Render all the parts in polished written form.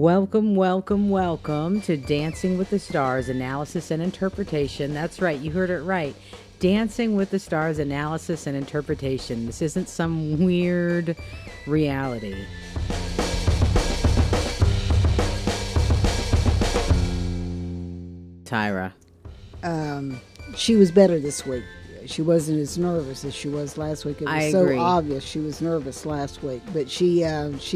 Welcome, welcome, welcome to Dancing with the Stars Analysis and Interpretation. That's right, you heard it right. Dancing with the Stars Analysis and Interpretation. This isn't some weird reality. Tyra. She was better this week. She wasn't as nervous as she was last week. It was so obvious she was nervous last week, but she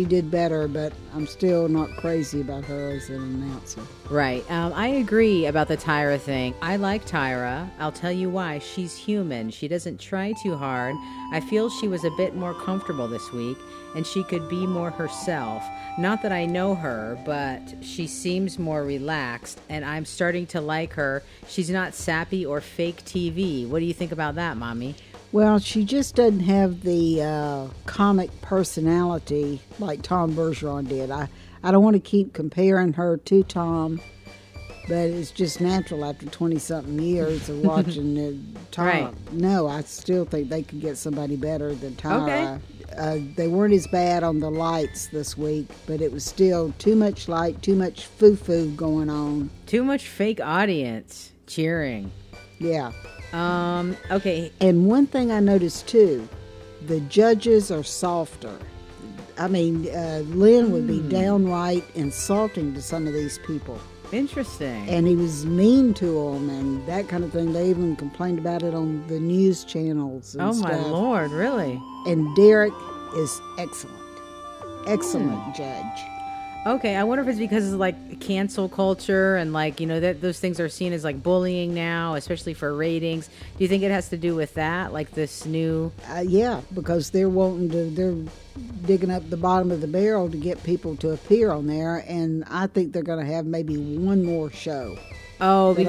did better. But I'm still not crazy about her as an announcer. Right. I agree about the Tyra thing. I like Tyra. I'll tell you why. She's human. She doesn't try too hard. I feel she was a bit more comfortable this week, and she could be more herself. Not that I know her, but she seems more relaxed, and I'm starting to like her. She's not sappy or fake TV. What do you think about that, Mommy? Well, she just doesn't have the comic personality like Tom Bergeron did. I don't want to keep comparing her to Tom, but it's just natural after 20-something years of watching Tom. Right. No, I still think they could get somebody better than Tyra. Okay. They weren't as bad on the lights this week, but it was still too much light, too much foo-foo going on. Too much fake audience cheering. Yeah. Okay. And one thing I noticed, too, the judges are softer. I mean, Lynn would be downright insulting to some of these people. Interesting. And he was mean to them and that kind of thing. They even complained about it on the news channels and stuff. Oh, my Lord, really? And Derek is excellent. Excellent judge. Okay, I wonder if it's because of, like, cancel culture and, like, you know, that those things are seen as, like, bullying now, especially for ratings. Do you think it has to do with that, like this new... yeah, because they're digging up the bottom of the barrel to get people to appear on there, and I think they're going to have maybe one more show. Okay.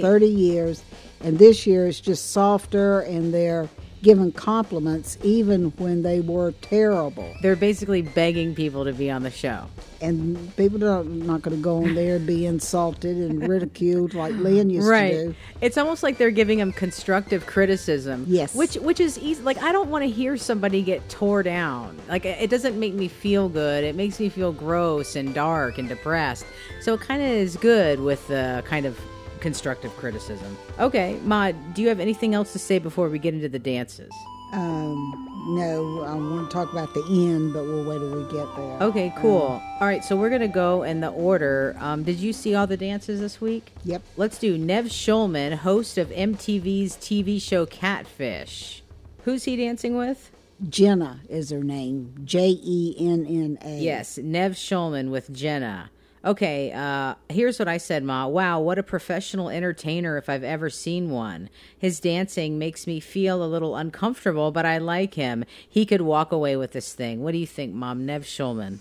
Make it 30 years, and this year it's just softer, and they're... given compliments even when they were terrible. They're basically begging people to be on the show. And people are not going to go on there and be insulted and ridiculed like Lynn used to do. It's almost like they're giving them constructive criticism. Yes. Which is easy. Like, I don't want to hear somebody get tore down. Like, it doesn't make me feel good. It makes me feel gross and dark and depressed. So it kind of is good with the kind of constructive criticism. Okay, Ma, do you have anything else to say before we get into the dances? No, I want to talk about the end, but we'll wait till we get there. Okay, cool. All right, so we're going to go in the order. Did you see all the dances this week? Yep. Let's do Nev Schulman, host of MTV's TV show Catfish. Who's he dancing with? Jenna is her name. Jenna. Yes, Nev Schulman with Jenna. Okay, here's what I said, Ma. Wow, what a professional entertainer if I've ever seen one. His dancing makes me feel a little uncomfortable, but I like him. He could walk away with this thing. What do you think, Mom? Nev Schulman.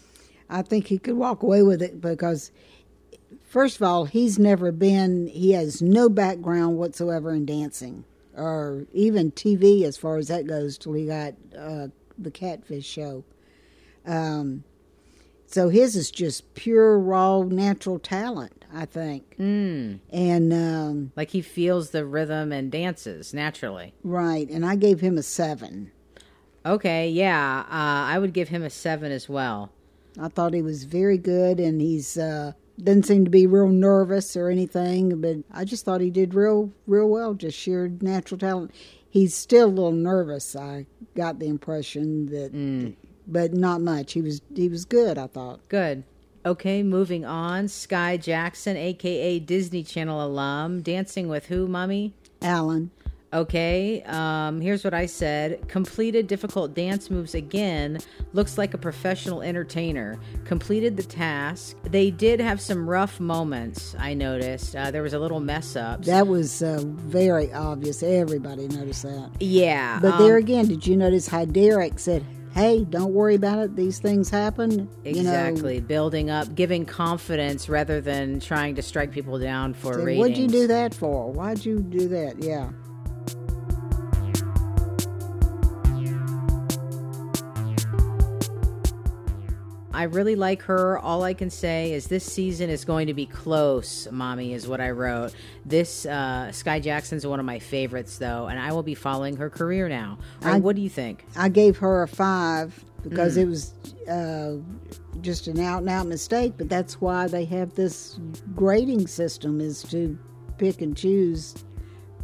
I think he could walk away with it because, first of all, he has no background whatsoever in dancing or even TV as far as that goes till he got the Catfish show. So his is just pure, raw, natural talent, I think. Mm. And like he feels the rhythm and dances naturally. Right. And I gave him a 7. Okay. Yeah. I would give him a 7 as well. I thought he was very good, and he's doesn't seem to be real nervous or anything. But I just thought he did real well. Just sheer natural talent. He's still a little nervous. I got the impression that. But not much. He was good, I thought. Good. Okay, moving on. Skai Jackson, a.k.a. Disney Channel alum. Dancing with who, Mommy? Alan. Okay, here's what I said. Completed difficult dance moves again. Looks like a professional entertainer. Completed the task. They did have some rough moments, I noticed. There was a little mess up. That was very obvious. Everybody noticed that. Yeah. But there again, did you notice how Derek said... Hey, don't worry about it. These things happen. Exactly. You know, building up, giving confidence rather than trying to strike people down for ratings. What'd you do that for? Why'd you do that? Yeah. I really like her. All I can say is this season is going to be close, Mommy, is what I wrote. This Skai Jackson's one of my favorites, though, and I will be following her career now. Right, what do you think? I gave her a 5. because it was just an out-and-out mistake. But that's why they have this grading system, is to pick and choose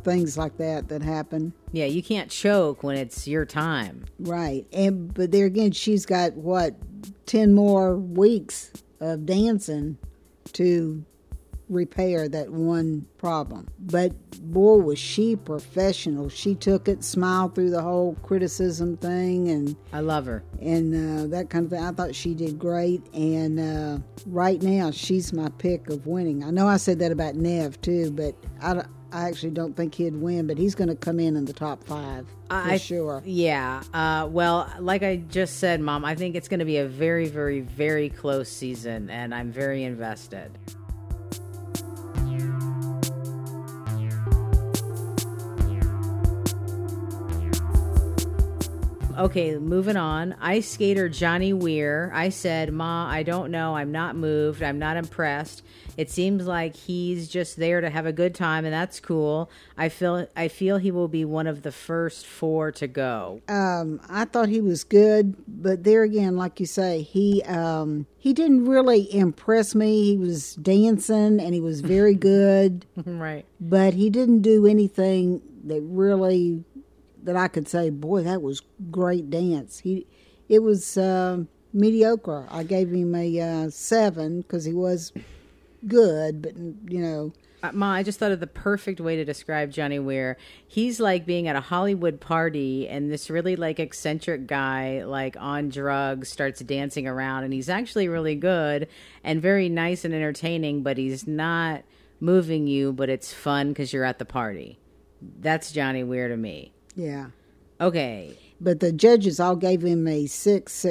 things like that that happen. Yeah, you can't choke when it's your time. Right. And but there again, she's got, what, 10 more weeks of dancing to repair that one problem. But boy, was she professional. She took it, smiled through the whole criticism thing, and I love her, and that kind of thing. I thought she did great, and right now she's my pick of winning. I know I said that about Nev too, but I actually don't think he'd win, but he's going to come in the top five for sure. Yeah. Well, like I just said, Mom, I think it's going to be a very, very, very close season, and I'm very invested. Okay, moving on. Ice skater Johnny Weir. I said, Ma, I don't know. I'm not moved. I'm not impressed. It seems like he's just there to have a good time, and that's cool. I feel he will be one of the first four to go. I thought he was good, but there again, like you say, he didn't really impress me. He was dancing, and he was very good. Right. But he didn't do anything that really... that I could say, boy, that was great dance. It was mediocre. I gave him a 7 because he was good, but you know. Ma, I just thought of the perfect way to describe Johnny Weir. He's like being at a Hollywood party, and this really like eccentric guy, like on drugs, starts dancing around, and he's actually really good and very nice and entertaining, but he's not moving you, but it's fun because you're at the party. That's Johnny Weir to me. Yeah. Okay. But the judges all gave him a 6,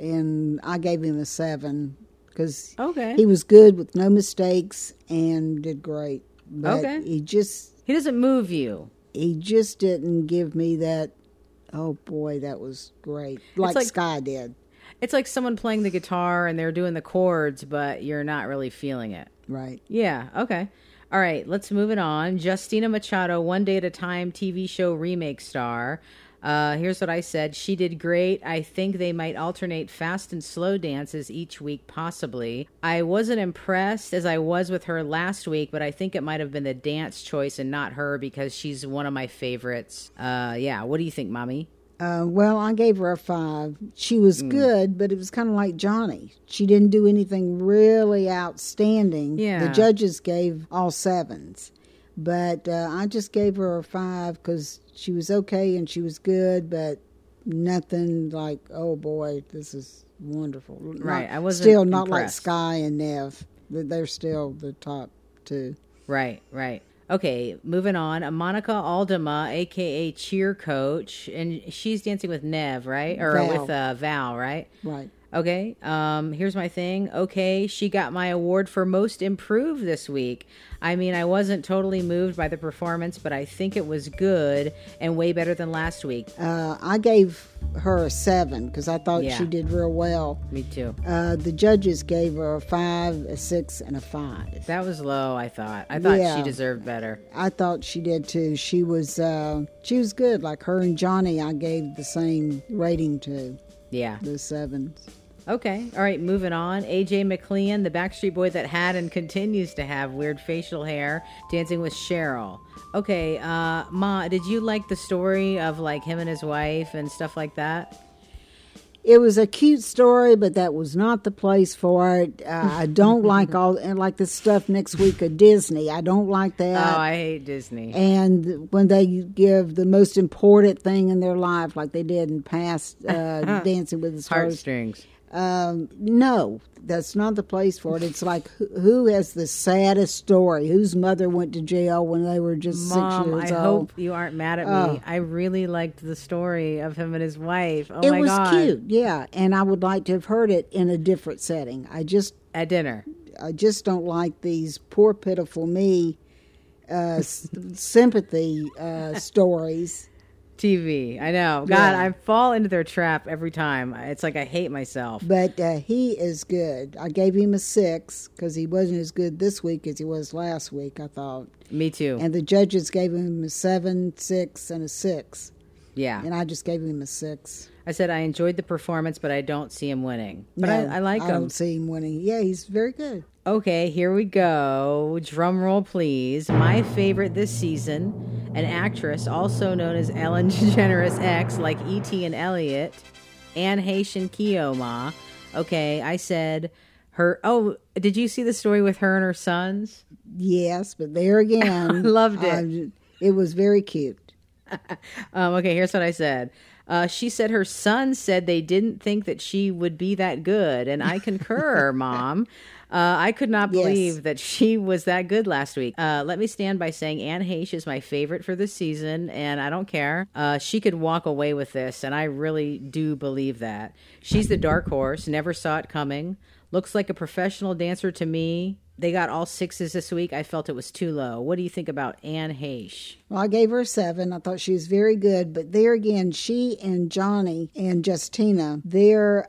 and I gave him a 7 because he was good with no mistakes and did great. But he doesn't move you. He just didn't give me that, oh boy, that was great, like Skai did. It's like someone playing the guitar and they're doing the chords, but you're not really feeling it. Right. Yeah. Okay. All right, let's move it on. Justina Machado, One Day at a Time TV show remake star. Here's what I said. She did great. I think they might alternate fast and slow dances each week, possibly. I wasn't impressed as I was with her last week, but I think it might have been the dance choice and not her because she's one of my favorites. Yeah, what do you think, Mommy? Well, I gave her a 5. She was good, but it was kind of like Johnny. She didn't do anything really outstanding. Yeah. The judges gave all 7s. But I just gave her a 5 because she was okay and she was good, but nothing like, oh, boy, this is wonderful. Right. I wasn't still not impressed. Like Skai and Nev. They're still the top 2. Right, right. Okay, moving on. Monica Aldama, a.k.a. Cheer Coach, and she's dancing with Nev, right? Or Val. With Val, right? Right. Okay, here's my thing. Okay, she got my award for Most Improved this week. I mean, I wasn't totally moved by the performance, but I think it was good and way better than last week. I gave her a 7 because I thought she did real well. Me too. The judges gave her a 5, a 6, and a 5. That was low, I thought. I thought she deserved better. I thought she did too. She was good. Like her and Johnny, I gave the same rating to. Yeah. The 7s. Okay. All right, moving on. A.J. McLean, the Backstreet Boy that had and continues to have weird facial hair, dancing with Cheryl. Okay, Ma, did you like the story of like him and his wife and stuff like that? It was a cute story, but that was not the place for it. I don't like all and like the stuff next week of Disney. I don't like that. Oh, I hate Disney. And when they give the most important thing in their life, like they did in past Dancing with the Stars, heartstrings. No, that's not the place for it. It's like who has the saddest story? Whose mother went to jail when they were just 6 years old? Mom, I hope you aren't mad at me. I really liked the story of him and his wife. Oh, my God. It was cute, yeah. And I would like to have heard it in a different setting. At dinner. I just don't like these poor, pitiful me sympathy stories. TV. I know. God, yeah. I fall into their trap every time. It's like I hate myself. But he is good. I gave him a 6 because he wasn't as good this week as he was last week, I thought. Me too. And the judges gave him a 7, 6, and a 6. Yeah. And I just gave him a 6. I said, I enjoyed the performance, but I don't see him winning. But no, I like him. I don't see him winning. Yeah, he's very good. Okay, here we go. Drum roll, please. My favorite this season, an actress also known as Ellen DeGeneres X, like E.T. and Elliot, Anne Heche and Kioma. Okay, I said... Oh, did you see the story with her and her sons? Yes, but there again. Loved it. It was very cute. Okay, here's what I said. She said her son said they didn't think that she would be that good. And I concur, Mom. I could not believe that she was that good last week. Let me stand by saying Anne Heche is my favorite for this season, and I don't care. She could walk away with this, and I really do believe that. She's the dark horse, never saw it coming. Looks like a professional dancer to me. They got all 6s this week. I felt it was too low. What do you think about Anne Heche? Well, I gave her a 7. I thought she was very good. But there again, she and Johnny and Justina, they're,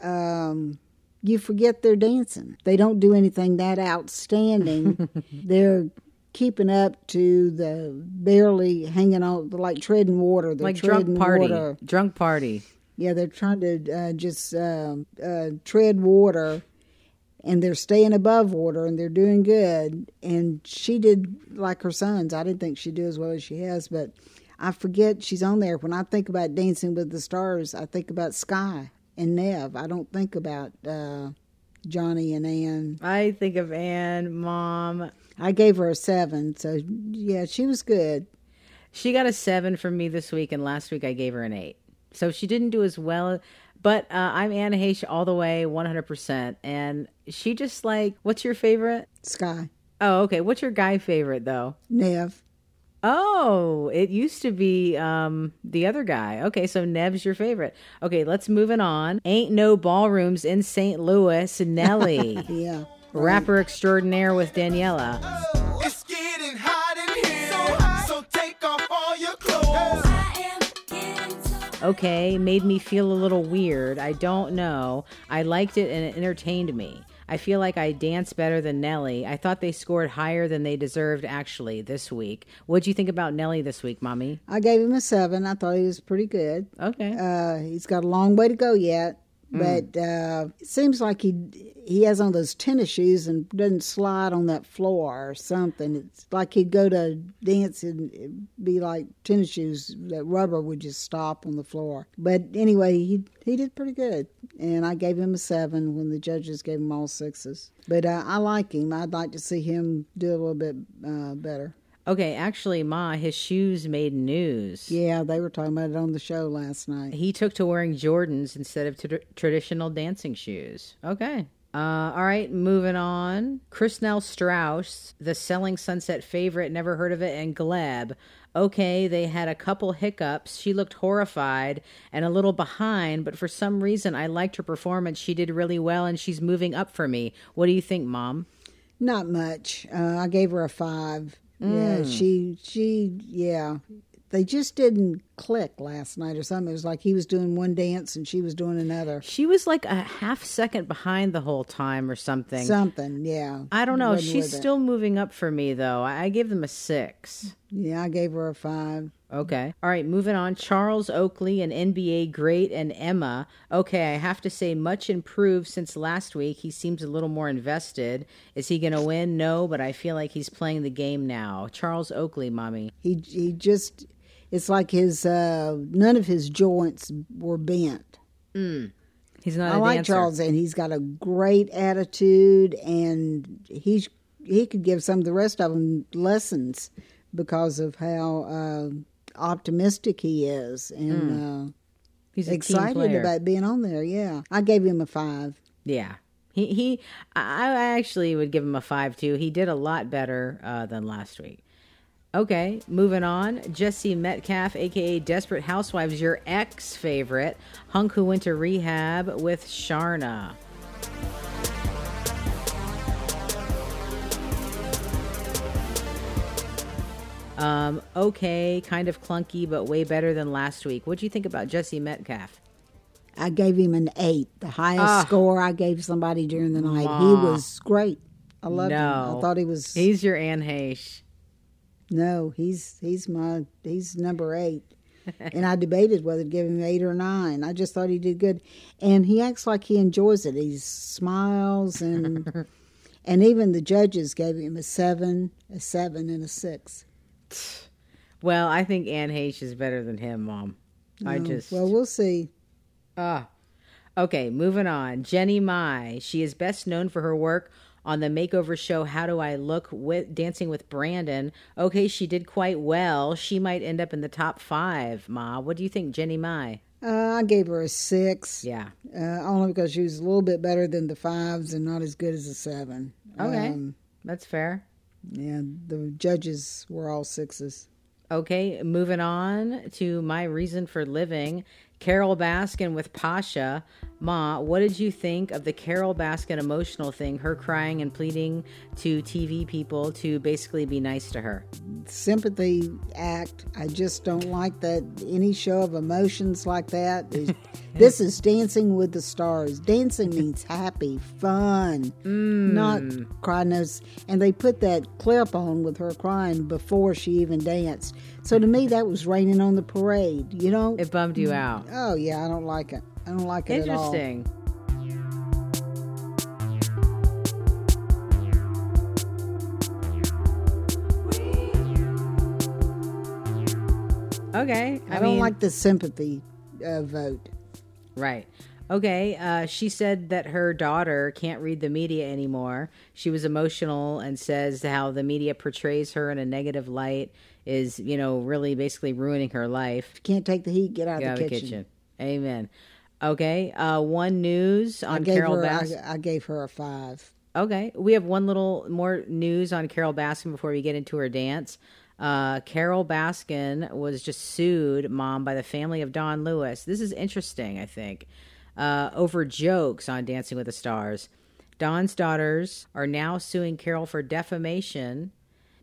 you forget they're dancing. They don't do anything that outstanding. They're keeping up to the barely hanging on, like treading water. They're like drunk party. Water. Drunk party. Yeah, they're trying to just tread water. And they're staying above water, and they're doing good. And she did like her sons. I didn't think she'd do as well as she has, but I forget she's on there. When I think about Dancing with the Stars, I think about Skai and Nev. I don't think about Johnny and Anne. I think of Anne, Mom. I gave her a 7, so yeah, she was good. She got a 7 from me this week, and last week I gave her an 8. So she didn't do as well. But I'm Anne Heche all the way, 100%. And she just like, what's your favorite? Skai. Oh, okay. What's your guy favorite, though? Nev. Oh, it used to be the other guy. Okay, so Nev's your favorite. Okay, let's move it on. Ain't no ballrooms in St. Louis, Nelly. Yeah. Rapper extraordinaire with Daniela. Oh, it's getting hot in here, so, hot. So take off all your clothes. Okay, made me feel a little weird. I don't know. I liked it and it entertained me. I feel like I danced better than Nelly. I thought they scored higher than they deserved, actually, this week. What'd you think about Nelly this week, Mommy? I gave him a 7. I thought he was pretty good. Okay. He's got a long way to go yet, but it seems like he has on those tennis shoes and doesn't slide on that floor or something. It's like he'd go to dance and it'd be like tennis shoes, that rubber would just stop on the floor. But anyway, he did pretty good. And I gave him a 7 when the judges gave him all 6s. But I like him. I'd like to see him do a little bit better. Okay, actually, Ma, his shoes made news. Yeah, they were talking about it on the show last night. He took to wearing Jordans instead of traditional dancing shoes. Okay. All right, moving on. Chrishell Stause, the Selling Sunset favorite, never heard of it, and Gleb. Okay, they had a couple hiccups. She looked horrified and a little behind, but for some reason, I liked her performance. She did really well, and she's moving up for me. What do you think, Mom? Not much. I gave her a 5. Yeah, yeah. They just didn't click last night or something. It was like he was doing one dance and she was doing another. She was like a half second behind the whole time or something. Something, yeah. I don't know. She's still moving up for me, though. I gave them a 6. Yeah, I gave her a 5. Okay. All right, moving on. Charles Oakley, an NBA great, and Emma. Okay, I have to say much improved since last week. He seems a little more invested. Is he going to win? No, but I feel like he's playing the game now. Charles Oakley, Mommy. He just, it's like his, none of his joints were bent. He's not a dancer. I like Charles, and he's got a great attitude, and he could give some of the rest of them lessons because of how... optimistic he is, and he's excited about being on there. Yeah, I gave him a 5. Yeah, I actually would give him a 5 too. He did a lot better than last week. Okay, moving on. Jesse Metcalfe, aka Desperate Housewives, your ex favorite hunk who went to rehab with Sharna. Okay, kind of clunky, but way better than last week. What do you think about Jesse Metcalfe? I gave him an 8, the highest score I gave somebody during the night. He was great. I loved him. I thought he was. He's your Anne Heche. No, he's number 8. And I debated whether to give him 8 or 9. I just thought he did good. And he acts like he enjoys it. He smiles and... And even the judges gave him a 7, a 7, and a 6. Well, I think Anne Heche is better than him, Mom. No. Well, we'll see. Okay, moving on. Jeannie Mai. She is best known for her work on the makeover show How Do I Look with Dancing with Brandon. Okay, she did quite well. She might end up in the top 5, Ma. What do you think, Jeannie Mai? I gave her a 6. Yeah. Only because she was a little bit better than the 5s and not as good as the 7. Okay. That's fair. Yeah. The judges were all 6s. Okay. Moving on to My Reason for Living. Carole Baskin with Pasha. Ma, what did you think of the Carole Baskin emotional thing, her crying and pleading to TV people to basically be nice to her? Sympathy act. I just don't like that, any show of emotions like that. This is Dancing with the Stars. Dancing means happy, fun, not crying. And they put that clip on with her crying before she even danced. So to me, that was raining on the parade, you know? It bummed you out. Oh, yeah, I don't like it. I don't like it at all. Interesting. Okay. I don't like the sympathy vote. Right. Okay, she said that her daughter can't read the media anymore. She was emotional and says how the media portrays her in a negative light is, you know, really basically ruining her life. Can't take the heat, get out of the kitchen. Amen. Okay, One News on Carole Baskin. I gave her a 5. Okay, we have one little more news on Carole Baskin before we get into her dance. Carole Baskin was just sued, Mom, by the family of Don Lewis. This is interesting, I think. Over jokes on Dancing with the Stars. Don's daughters are now suing Carole for defamation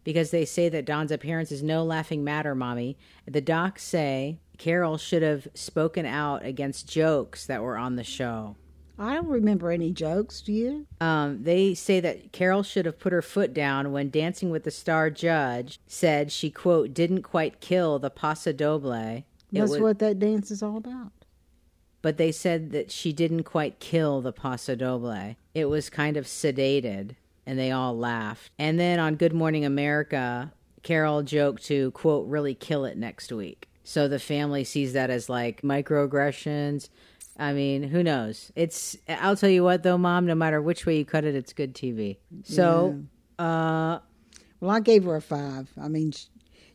because they say that Don's appearance is no laughing matter, Mommy. The docs say Carole should have spoken out against jokes that were on the show. I don't remember any jokes, do you? They say that Carole should have put her foot down when Dancing with the Star judge said she, quote, didn't quite kill the pasodoble. That's what that dance is all about. But they said that she didn't quite kill the pasodoble. It was kind of sedated, and they all laughed. And then on Good Morning America, Carole joked to, quote, really kill it next week. So the family sees that as, like, microaggressions. I mean, who knows? I'll tell you what, though, Mom, no matter which way you cut it, it's good TV. So, yeah. Well, I gave her a 5. I mean,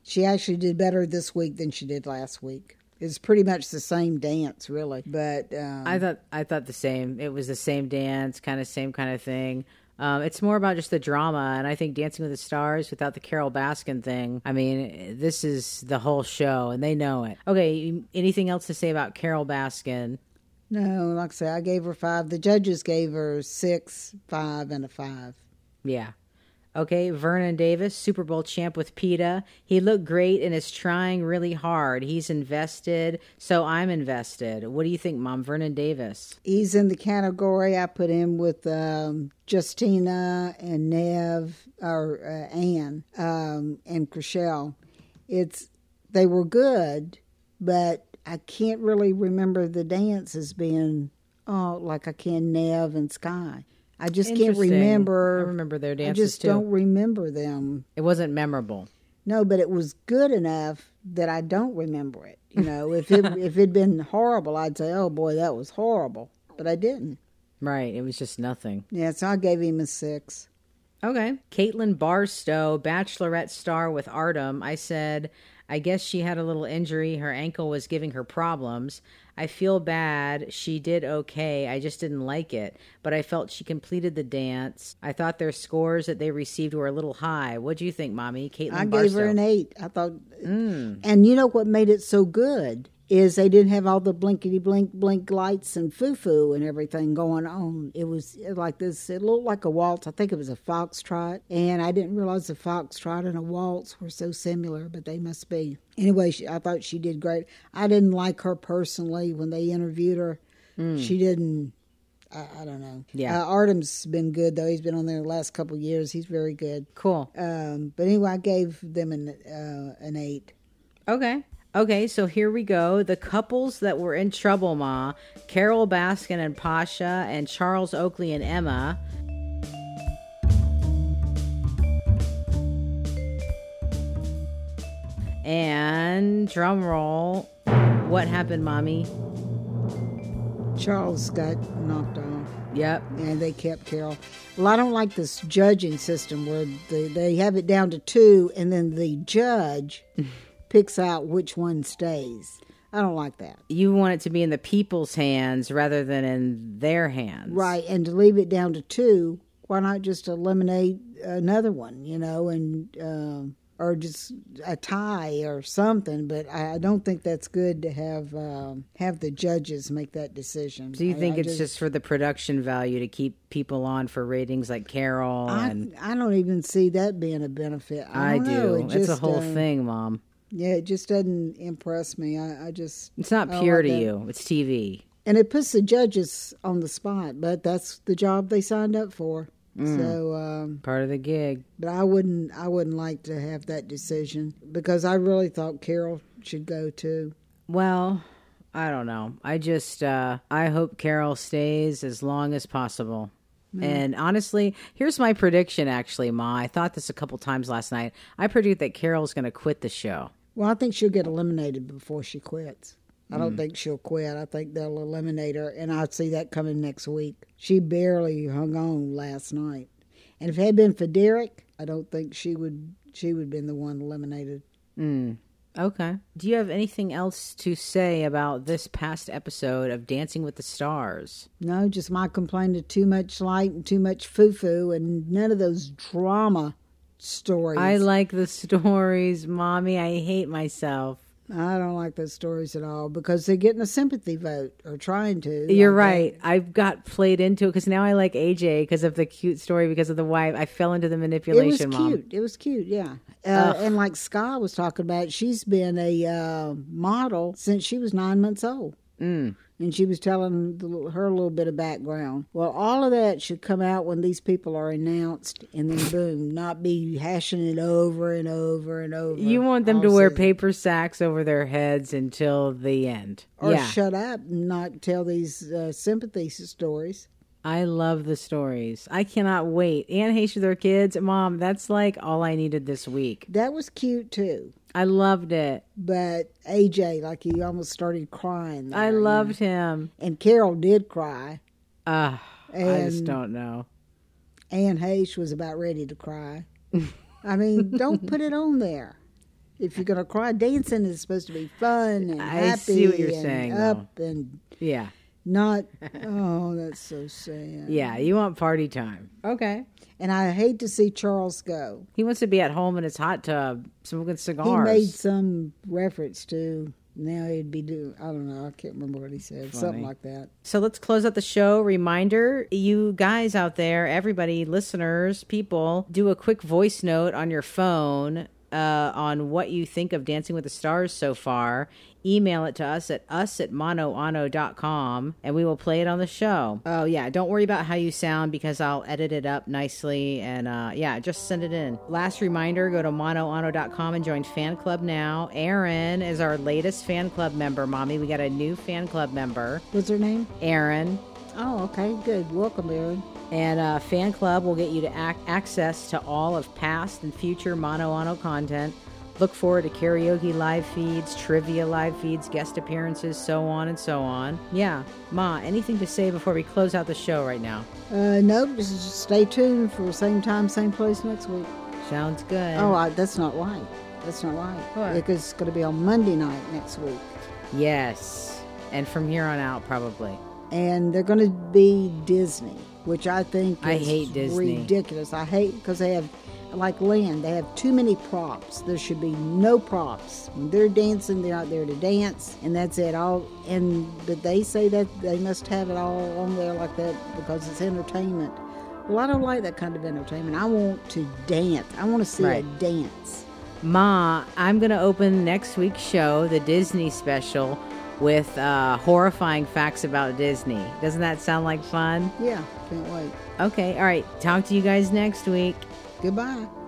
she actually did better this week than she did last week. It's pretty much the same dance, really. But I thought the same. It was the same dance, same kind of thing. It's more about just the drama, and I think Dancing with the Stars without the Carole Baskin thing. I mean, this is the whole show, and they know it. Okay, anything else to say about Carole Baskin? No, like I said, I gave her 5. The judges gave her 6, 5, and a 5. Yeah. Okay, Vernon Davis, Super Bowl champ with PETA. He looked great and is trying really hard. He's invested, so I'm invested. What do you think, Mom? Vernon Davis. He's in the category I put in with Justina and Nev, or Anne, and Chrishell. They were good, but I can't really remember the dance as being, like I can Nev and Skai. I just can't remember. I remember their dances, I just don't remember them. It wasn't memorable. No, but it was good enough that I don't remember it. You know, if it'd been horrible, I'd say, oh, boy, that was horrible. But I didn't. Right. It was just nothing. Yeah, so I gave him a 6. Okay. Kaitlyn Bristowe, Bachelorette star with Artem. I said, I guess she had a little injury. Her ankle was giving her problems. I feel bad. She did okay. I just didn't like it. But I felt she completed the dance. I thought their scores that they received were a little high. What do you think, Mommy? Kaitlyn Bristowe. I gave her an 8. I thought, and you know what made it so good is they didn't have all the blinkety-blink lights and foo-foo and everything going on. It was like this. It looked like a waltz. I think it was a foxtrot. And I didn't realize a foxtrot and a waltz were so similar, but they must be. Anyway, I thought she did great. I didn't like her personally when they interviewed her. She didn't. I don't know. Yeah. Artem's been good, though. He's been on there the last couple of years. He's very good. Cool. But anyway, I gave them an 8. Okay. Okay, so here we go. The couples that were in trouble, Ma. Carole Baskin and Pasha, and Charles Oakley and Emma. And drum roll. What happened, Mommy? Charles got knocked off. Yep. And they kept Carole. Well, I don't like this judging system where they have it down to two and then the judge picks out which one stays. I don't like that. You want it to be in the people's hands rather than in their hands. Right. And to leave it down to two, why not just eliminate another one, you know, and or just a tie or something, but I don't think that's good to have the judges make that decision. Do you think it's just for the production value to keep people on for ratings like Carole? I don't even see that being a benefit. I do. It's a whole thing, Mom. Yeah, it just doesn't impress me. It's not pure to you. It's TV. And it puts the judges on the spot, but that's the job they signed up for. So part of the gig, but I wouldn't like to have that decision because I really thought Carole should go too. Well, I don't know. I just I hope Carole stays as long as possible. Mm. And honestly, here's my prediction. Actually, Ma, I thought this a couple times last night. I predict that Carol's going to quit the show. Well, I think she'll get eliminated before she quits. I don't think she'll quit. I think they'll eliminate her, and I see that coming next week. She barely hung on last night. And if it had been for Derek, I don't think she would have been the one eliminated. Mm. Okay. Do you have anything else to say about this past episode of Dancing with the Stars? No, just my complaint of too much light and too much foo-foo and none of those drama stories. I like the stories, Mommy. I hate myself. I don't like those stories at all because they're getting a sympathy vote or trying to. You're right. I've got played into it because now I like AJ because of the cute story, because of the wife. I fell into the manipulation, Mom. It was cute, yeah. And like Skai was talking about, she's been a model since she was 9 months old. Mm. And she was telling her a little bit of background. Well, all of that should come out when these people are announced, and then boom, not be hashing it over and over and over. You want them to wear paper sacks over their heads until the end. Or shut up and not tell these sympathy stories. I love the stories. I cannot wait. Anne Heche with her kids. Mom, that's like all I needed this week. That was cute, too. I loved it. But AJ, like, he almost started crying there. I loved him. And Carole did cry. I just don't know. Anne Heche was about ready to cry. I mean, don't put it on there. If you're going to cry, dancing is supposed to be fun and happy. I see what you're saying, up though. And yeah. Not, oh, that's so sad. Yeah, you want party time. Okay. And I hate to see Charles go. He wants to be at home in his hot tub, smoking cigars. He made some reference to, now he'd be doing, I don't know, I can't remember what he said. Funny. Something like that. So let's close out the show. Reminder, you guys out there, everybody, listeners, people, do a quick voice note on your phone on what you think of Dancing with the Stars so far. Email it to us at monoano.com, and we will play it on the show. Oh, yeah, don't worry about how you sound because I'll edit it up nicely, and just send it in. Last reminder, go to monoano.com and join Fan Club now. Erin is our latest Fan Club member, Mommy. We got a new Fan Club member. What's her name? Erin. Oh, okay, good. Welcome, Erin. And Fan Club will get you to access to all of past and future Monoano content. Look forward to karaoke live feeds, trivia live feeds, guest appearances, so on and so on. Yeah. Ma, anything to say before we close out the show right now? Nope. Just stay tuned for same time, same place next week. Sounds good. Oh, that's not right. That's not right. What? Because it's going to be on Monday night next week. Yes. And from here on out, probably. And they're going to be Disney, which I think is ridiculous. I hate because they have... Like Lynn, they have too many props. There should be no props. When they're dancing, they're out there to dance, and that's it. But they say that they must have it all on there like that because it's entertainment. Well, I don't like that kind of entertainment. I want to dance. I want to see a dance. Ma, I'm going to open next week's show, the Disney special, with horrifying facts about Disney. Doesn't that sound like fun? Yeah, can't wait. Okay, all right. Talk to you guys next week. Goodbye.